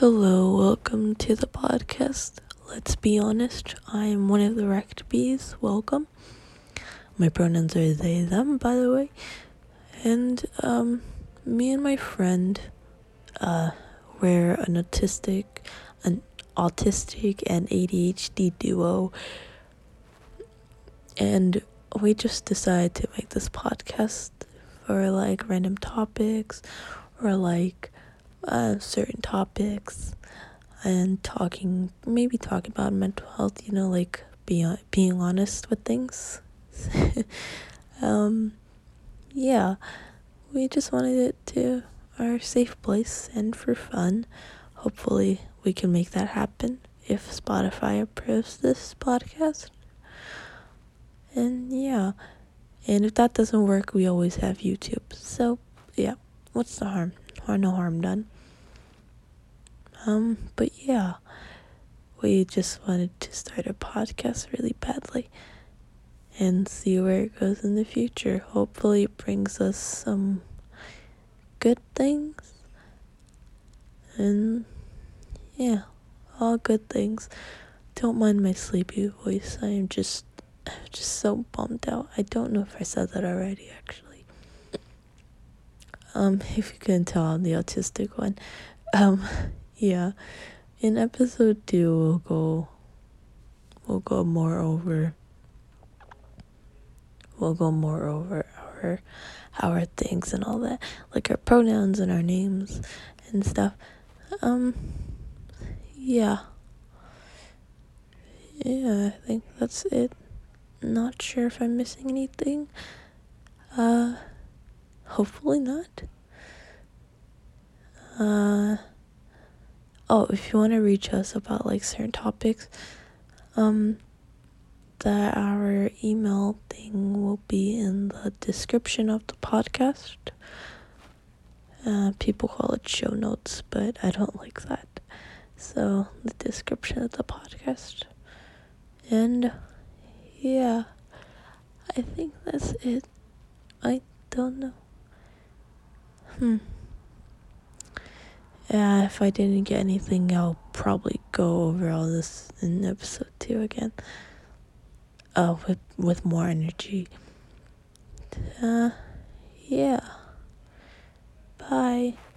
Hello, welcome to the podcast. Let's be honest, I am one of the Rekt Bs. Welcome. My pronouns are they, them, by the way. And me and my friend, we're an autistic and ADHD duo. And we just decided to make this podcast for like random topics or like certain topics, and talking about mental health, you know, like being honest with things. Yeah, we just wanted it to our safe place and for fun. Hopefully we can make that happen if Spotify approves this podcast. And yeah, and if that doesn't work, we always have YouTube. So yeah, what's the harm? No harm done. But yeah, we just wanted to start a podcast really badly and see where it goes in the future. Hopefully it brings us some good things, and yeah, all good things. Don't mind my sleepy voice. I am just so bummed out. I don't know if I said that already, actually. If you couldn't tell, I'm the autistic one. Yeah. In episode 2, we'll go more over our things and all that, like our pronouns and our names and stuff. Yeah, I think that's it. Not sure if I'm missing anything. Hopefully not. If you want to reach us about like certain topics, that our email thing will be in the description of the podcast. People call it show notes, but I don't like that. So the description of the podcast. And yeah, I think that's it. I don't know. Yeah, if I didn't get anything, I'll probably go over all this in episode 2 again. With more energy. Yeah. Bye.